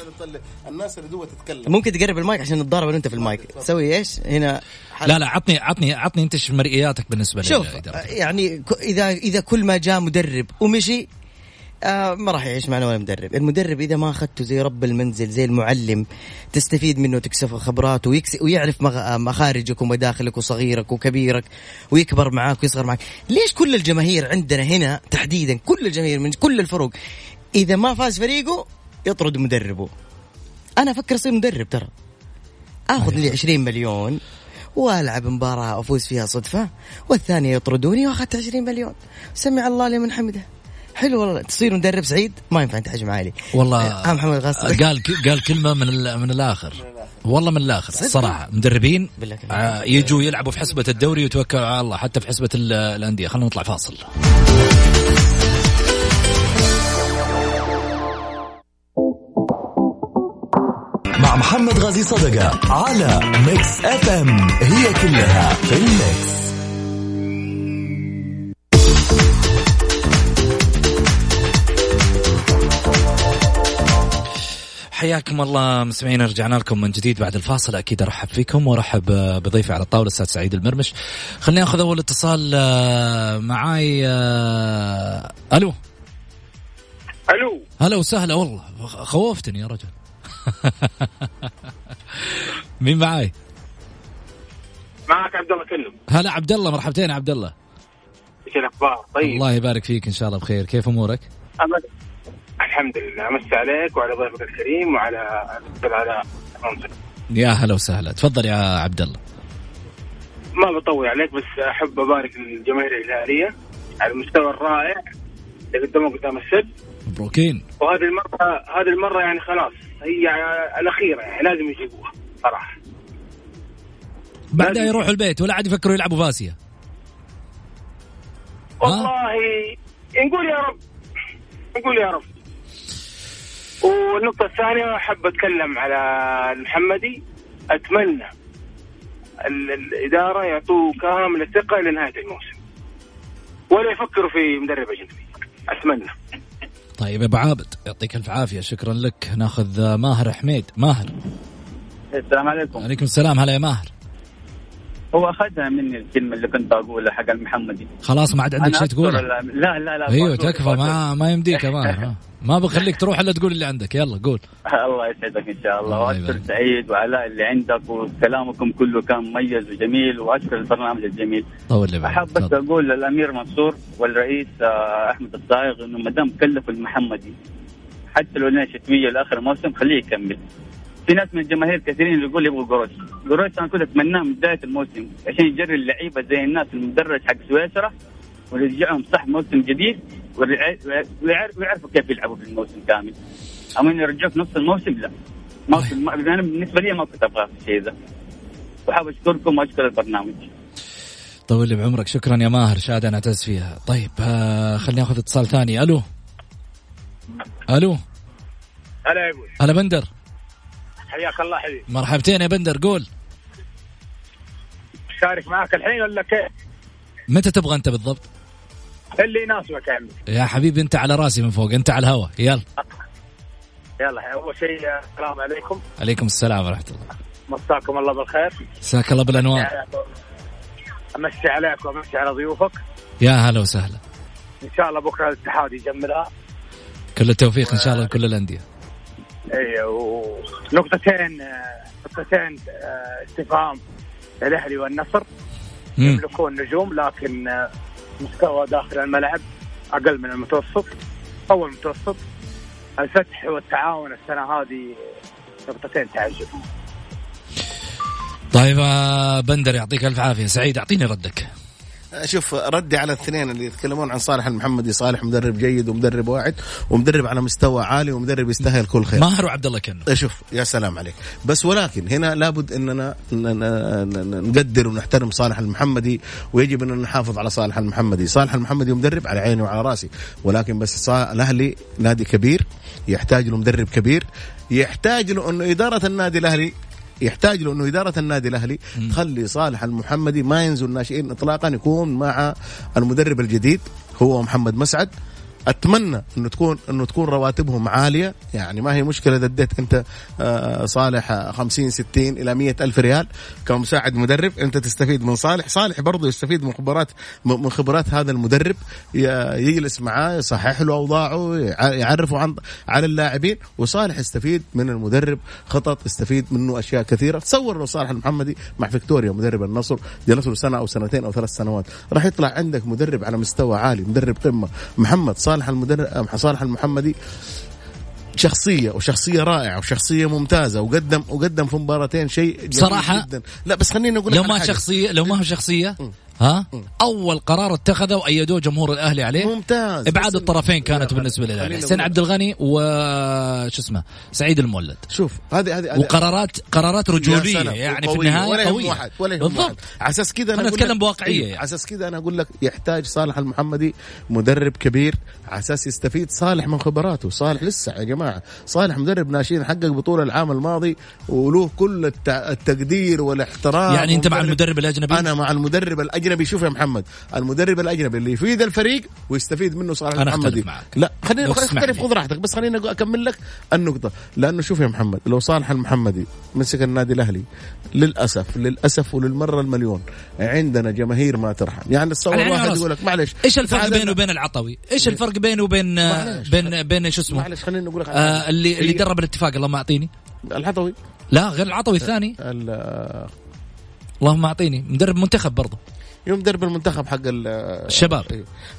الناس اللي دوت تتكلم، ممكن تقرب المايك عشان نتضارب انت في المايك تسوي ايش هنا حل... لا لا عطني عطني عطني انت مرئياتك بالنسبه لي. شوف يعني اذا اذا كل ما جاء مدرب ومشي آه ما راح يعيش معنا ولا مدرب. المدرب إذا ما أخذته زي رب المنزل زي المعلم تستفيد منه، تكسب خبراته ويعرف مخارجك ومداخلك وصغيرك وكبيرك ويكبر معاك ويصغر معاك. ليش كل الجماهير عندنا هنا تحديدا كل الجماهير من كل الفرق إذا ما فاز فريقه يطرد مدربه؟ أنا أفكر أصير مدرب ترى، أخذ لي عشرين مليون والعب مباراة وأفوز فيها صدفة والثانية يطردوني وأخذت عشرين مليون سمع الله لي من حمده. حلو والله تصير مدرب سعيد، ما ينفع انت حجم عالي والله. محمد غاسل قال قال كلمه من من الاخر والله، من الاخر الصراحه. مدربين آه يجوا يلعبوا في حسبه الدوري ويتوكلوا على الله حتى في حسبه الانديه. خلينا نطلع فاصل. مع محمد غازي صدقة على ميكس اف ام، هي كلها في الميكس. حياكم الله مستمعين، رجعنا لكم من جديد بعد الفاصل. أكيد أرحب فيكم وأرحب بضيفي على الطاولة الأستاذ سعيد المرمش. خليني أخذ أول اتصال معاي. ألو ألو هلا وسهلا، والله خوفتني يا رجل. مين معاي؟ معك عبد الله. كلم. هلا عبد الله، مرحبتين عبد الله، كيف الأخبار؟ طيب الله يبارك فيك، إن شاء الله بخير. كيف أمورك؟ أمل. الحمد لله. امسي عليك وعلى ضيفك الكريم وعلى على يا هلا وسهلا. تفضل يا عبد الله. ما بطول عليك، بس احب ابارك للجماهير الهلاليه على المستوى الرائع اللي قدموه قدام السد. مبروكين. وهذه المره هذه المره يعني خلاص هي الاخيره، يعني لازم يجيبوها صراحه. بعدها يروحوا البيت ولا عاد يفكروا يلعبوا فاسيه. والله نقول يا رب، نقول يا رب. والنقطة الثانية أحب أتكلم على المحمدي، أتمنى الإدارة يعطوه كامل الثقة لنهاية الموسم ولا يفكروا في مدرب أجنبي، أتمنى. طيب يا أبو عابد يعطيك ألف عافية، شكرا لك. ناخذ ماهر حميد. ماهر السلام عليكم. عليكم السلام، هلا يا ماهر. هو أخذها مني الكلمة اللي كنت أقولها حق المحمدي، خلاص ما عاد عندك شيء تقول؟ لا لا لا أيوه تكفى، ما ما يمديك أمان، ما بخليك تروح إلا تقول اللي عندك. يلا قول. الله يسعدك إن شاء الله، وأشكر سعيد وعلاء اللي عندك، وكلامكم كله كان مميز وجميل، وأشكر البرنامج الجميل. أحب بس أقول للأمير منصور والرئيس أحمد الضايغ إنه مدام كلف المحمدي حتى لو لنا شتوية لآخر موسم خليه يكمل. في ناس من الجماهير كثيرين يقول يبغوا قروش قروش، أنا كنت أتمناه من بداية الموسم عشان يجري اللعيبة زي الناس المدرج حق سويسرا ويرجعهم صح موسم جديد ويعرفوا كيف يلعبوا في الموسم كامل. أما إنه يرجعوا في نص الموسم لا، موسم أنا بالنسبة لي ما كنت أبغاه في الشيء ذا. وحاب أشكركم وأشكر البرنامج. طول بعمرك، شكرا يا ماهر، شهادة أنا أعتز فيها. طيب خليني أخذ اتصال ثاني. ألو ألو هلا يا أبوي. هلا بندر، حياك الله حبيبي. مرحبتين يا بندر، قول. شارك معك الحين ولا كيف؟ متى تبغى أنت بالضبط؟ اللي يناسبك يا عمي يا حبيبي. انت على راسي من فوق, انت على الهوا. يلا يلا اول شيء السلام عليكم. عليكم السلام ورحمه الله. مساكم الله بالخير. مساك الله بالانوار. امسي عليك وامسي على ضيوفك. يا هلا وسهلا. ان شاء الله بكره الاتحاد يجملها. كل التوفيق ان شاء الله لكل الانديه. ايوه نقطتين نقطتين استفهام الاهلي والنصر. يملكون نجوم لكن مستوى داخل الملعب اقل من المتوسط او المتوسط. الفتح والتعاون السنه هذه نقطتين تعجب. طيب بندر يعطيك الف عافيه. سعيد اعطيني ردك. شوف ردي على الاثنين اللي يتكلمون عن صالح المحمدي. صالح مدرب جيد ومدرب واعد ومدرب على مستوى عالي ومدرب يستاهل كل خير. ماهر وعبد الله كنو. شوف يا سلام عليك. بس ولكن هنا لابد اننا نقدر ونحترم صالح المحمدي ويجب ان نحافظ على صالح المحمدي. صالح المحمدي مدرب على عيني وعلى راسي, ولكن بس الاهلي نادي كبير يحتاج له مدرب كبير, يحتاج له انه اداره النادي الاهلي يحتاج له أنه إدارة النادي الأهلي تخلي صالح المحمدي ما ينزل ناشئين إطلاقا, يكون مع المدرب الجديد هو محمد مسعد. أتمنى أنه تكون أنه تكون رواتبهم عالية, يعني ما هي مشكلة إذا اديت أنت صالح خمسين ستين إلى مية ألف ريال كمساعد مدرب, أنت تستفيد من صالح. صالح برضو يستفيد من خبرات من خبرات هذا المدرب, يجلس معاه يصحح له أوضاعه, يعرفه عن على اللاعبين, وصالح يستفيد من المدرب خطط, يستفيد منه أشياء كثيرة. تصور لو صالح المحمدي مع فيكتوريا مدرب النصر جلسوا سنة أو سنتين أو ثلاث سنوات, راح يطلع عندك مدرب على مستوى عالي, مدرب قمة. محمد صالح المدرب صالح المحمدي شخصية, وشخصية رائعة, وشخصية ممتازة, وقدم وقدم في مباراتين شيء بصراحة جدا. لا بس خليني أقول لو ما حاجة. شخصية لو ما شخصية م. ها م. أول قرار اتخذه وأيدوه جمهور الأهلي عليه ممتاز. إبعاد الطرفين كانت بالنسبة للأهلي, سند عبد الغني وش اسمه سعيد المولد. شوف هذه هذه وقرارات قرارات رجولية يعني في النهاية قوية بالضبط. على أساس كذا أنا أتكلم بواقعية. على أساس كذا أنا أقول لك يحتاج صالح المحمدي مدرب كبير على أساس يستفيد صالح من خبراته. صالح لسه يا جماعة, صالح مدرب ناشئين حقق بطولة العام الماضي وله كل التقدير والاحترام. يعني أنت مع المدرب الأجنبي؟ أنا مع المدرب الأجنبي. شوف يا محمد, المدرب الأجنبي اللي يفيد الفريق ويستفيد منه صالح المحمدي. لا خلينا نختلف, خذ راحتك, بس خلينا أكمل لك النقطة. لأنه شوف يا محمد, لو صالح المحمدي مسك النادي الأهلي للأسف للأسف وللمرة المليون عندنا جماهير ما ترحم. يعني تصور واحد يقول لك معلش إيش الفرق بينه وبين العطوي, إيش الفرق بينه وبين بين بين شو اسمه آه اللي اللي درب الاتفاق اللهم أعطيني العطوي. لا غير العطوي الثاني اللهم أعطيني مدرب منتخب برضه, يوم مدرب المنتخب حق الشباب.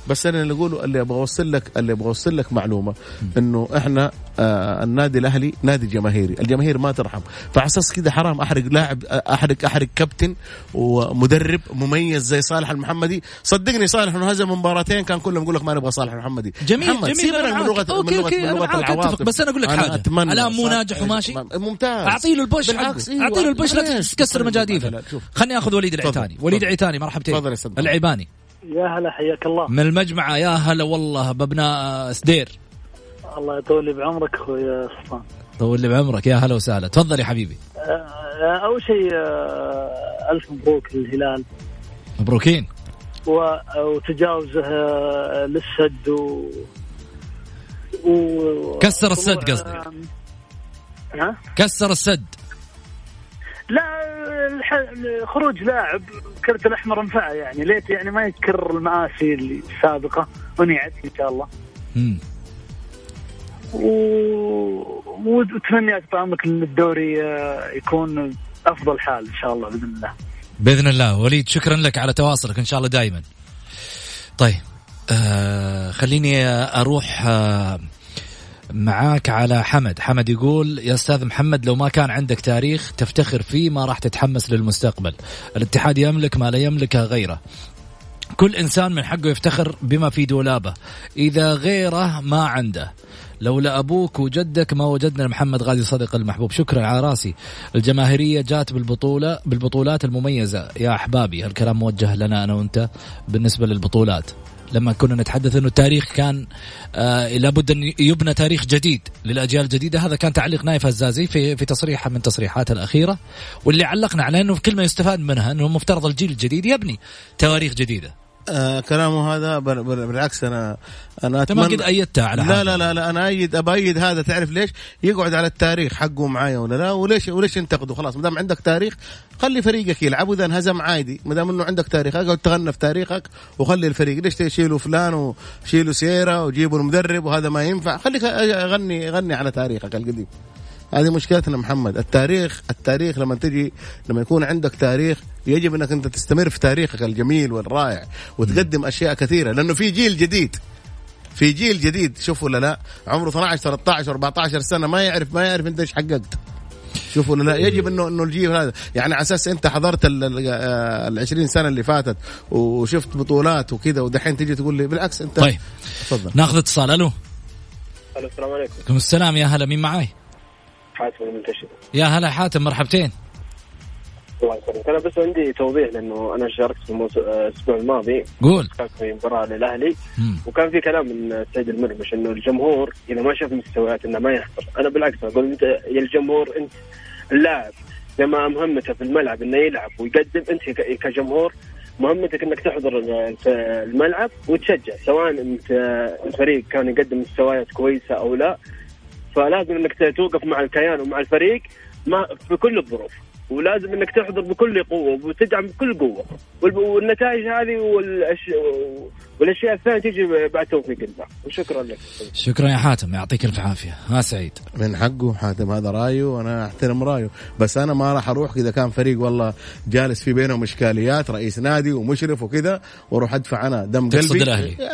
بس أنا اللي أقوله اللي أبغى أوصل لك اللي أبغى أوصل لك معلومة إنه إحنا آه النادي الأهلي نادي جماهيري, الجماهير ما ترحم. فعساس كده حرام أحرق لاعب, أحرق أحرق كابتن ومدرب مميز زي صالح المحمدي. صدقني صالح إنه هذا مباراتين كان كلهم يقول لك ما نبغى صالح المحمدي. جميل جميل. سيبنا من لغة أوكي من أوكي لغة العواطف. بس أنا أقول لك حاجة, الآن مو ناجح وماشي ممتاز, أعطيه له البوش, أعطيه له البوش لا تكسر مجاديفه. خلني أخذ وليد العيتاني. وليد العيتاني مرحبا العيباني. يا هلا حياك الله من المجمعة. يا هلا والله بابناء سدير. الله يطول بعمرك أخوي سلطان. طول بعمرك. يا هلا وسهلا. تفضل يا حبيبي. أول شيء ألف مبروك للهلال. مبروكين. وتجاوزه للسد و... و... كسر السد قصدي. ها؟ كسر السد. لا خروج لاعب كرت الأحمر نفعه, يعني ليت يعني ما يتكرر المآسي السابقة ونعد إن شاء الله. امم وتمنيات طعمك للدوري يكون أفضل حال إن شاء الله بإذن الله. بإذن الله وليد, شكرا لك على تواصلك إن شاء الله دائما. طيب آه خليني أروح آه معاك على حمد. حمد يقول يا أستاذ محمد, لو ما كان عندك تاريخ تفتخر فيه ما راح تتحمس للمستقبل. الاتحاد يملك ما لا يملكه غيره. كل إنسان من حقه يفتخر بما في دولابه إذا غيره ما عنده. لولا أبوك وجدك ما وجدنا محمد غازي صدقة المحبوب. شكرا على راسي. الجماهيرية جات بالبطولة بالبطولات المميزة يا أحبابي. الكلام موجه لنا أنا وأنت بالنسبة للبطولات لما كنا نتحدث أنه التاريخ كان آه لابد أن يبنى تاريخ جديد للأجيال الجديدة. هذا كان تعليق نايف هزازي في, في تصريحة من تصريحاته الأخيرة, واللي علقنا على أنه كل ما يستفاد منها أنه مفترض الجيل الجديد يبني تواريخ جديدة. آه كلامه هذا بالعكس أنا أنا أتمنى أنت ما قد أيدتها على حاجة. لا لا لا, لا أنا أيد أبأيد هذا. تعرف ليش يقعد على التاريخ حقه معايا ولا لا؟ وليش وليش ينتقده؟ خلاص مدام عندك تاريخ خلي فريقك يلعب، وإذا انهزم عادي مدام إنه عندك تاريخ اقعد تغنى في تاريخك وخلي الفريق. ليش تشيلوا فلان وشيلوا سيرة وجيبوا المدرب وهذا ما ينفع؟ خليك غني غني على تاريخك القديم. هذه مشكلتنا محمد، التاريخ التاريخ لما تجي لما يكون عندك تاريخ يجب انك انت تستمر في تاريخك الجميل والرائع وتقدم اشياء كثيره، لانه في جيل جديد في جيل جديد شوفوا ولا لا عمره اثناشر ثلاثتاشر اربعتاشر سنه ما يعرف ما يعرف انت ايش حققت. شوفوا لا يجب انه انه الجيل هذا يعني على اساس انت حضرت ال عشرين سنه اللي فاتت وشفت بطولات وكذا ودحين تجي تقول لي بالعكس انت. طيب تفضل ناخذ اتصال. الو السلام عليكم. وعليكم السلام. يا هلا مين معاي؟ حاتم المنتشر. يا هلا حاتم مرحبتين. الله يسلمك. أنا بس عندي توضيح لأنه أنا شاركت في الموسم الأسبوع الماضي. قول. كان في مباراة للأهلي وكان في كلام من سعيد المرمش إنه الجمهور إذا ما شاف مستويات إنه ما يحضر. أنا بالعكس أقول أنت يا الجمهور أنت اللاعب لما مهمته في الملعب إنه يلعب ويقدم، أنت كجمهور مهمتك إنك تحضر في الملعب وتشجع سواء أنت الفريق كان يقدم مستويات كويسة أو لا. فلازم انك توقف مع الكيان ومع الفريق ما في كل الظروف، ولازم انك تحضر بكل قوه وتدعم بكل قوه، والنتائج هذه والاشياء الثانيه تجي بعد توفيق الله. وشكرا لك. شكرا يا حاتم يعطيك الف عافيه. ها سعيد من حقه حاتم هذا رايه وانا احترم رايه، بس انا ما راح اروح اذا كان فريق والله جالس في بينهم اشكاليات رئيس نادي ومشرف وكذا واروح ادفع انا دم قلبي.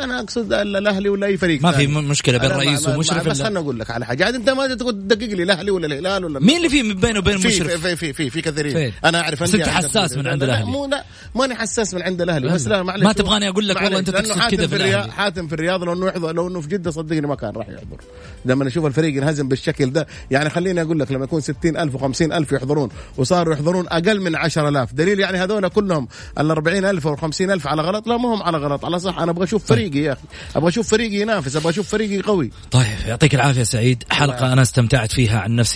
انا اقصد الاهلي ولا اي فريق ما في مشكله بين رئيس ومشرف. بس انا اقول لك على حاجه انت ما تدقق لي الاهلي ولا الهلال ولا مين اللي في بينه وبين المشرف في في في في كثيرين. انا اعرف انت حساس من عند الاهلي. مو لا ماني حساس من عند الاهلي بس لا معلش ما تبغاني اقول لك والله انت تقصد كذا. في حاتم في الرياض لو انه يحضر لو انه في جده صدقني ما كان راح يحضر لما اشوف الفريق ينهزم بالشكل ده. يعني خليني اقول لك لما يكون ستين ألف وخمسين ألف يحضرون وصاروا يحضرون اقل من عشرة آلاف دليل يعني هذول كلهم الأربعين ألف والخمسين ألف على غلط. لا مهم على غلط على صح. انا ابغى اشوف فريقي يا اخي، ابغى اشوف فريقي ينافس، ابغى اشوف فريقي قوي. طيب يعطيك العافيه سعيد. حلقه انا استمتعت فيها عن نفسي.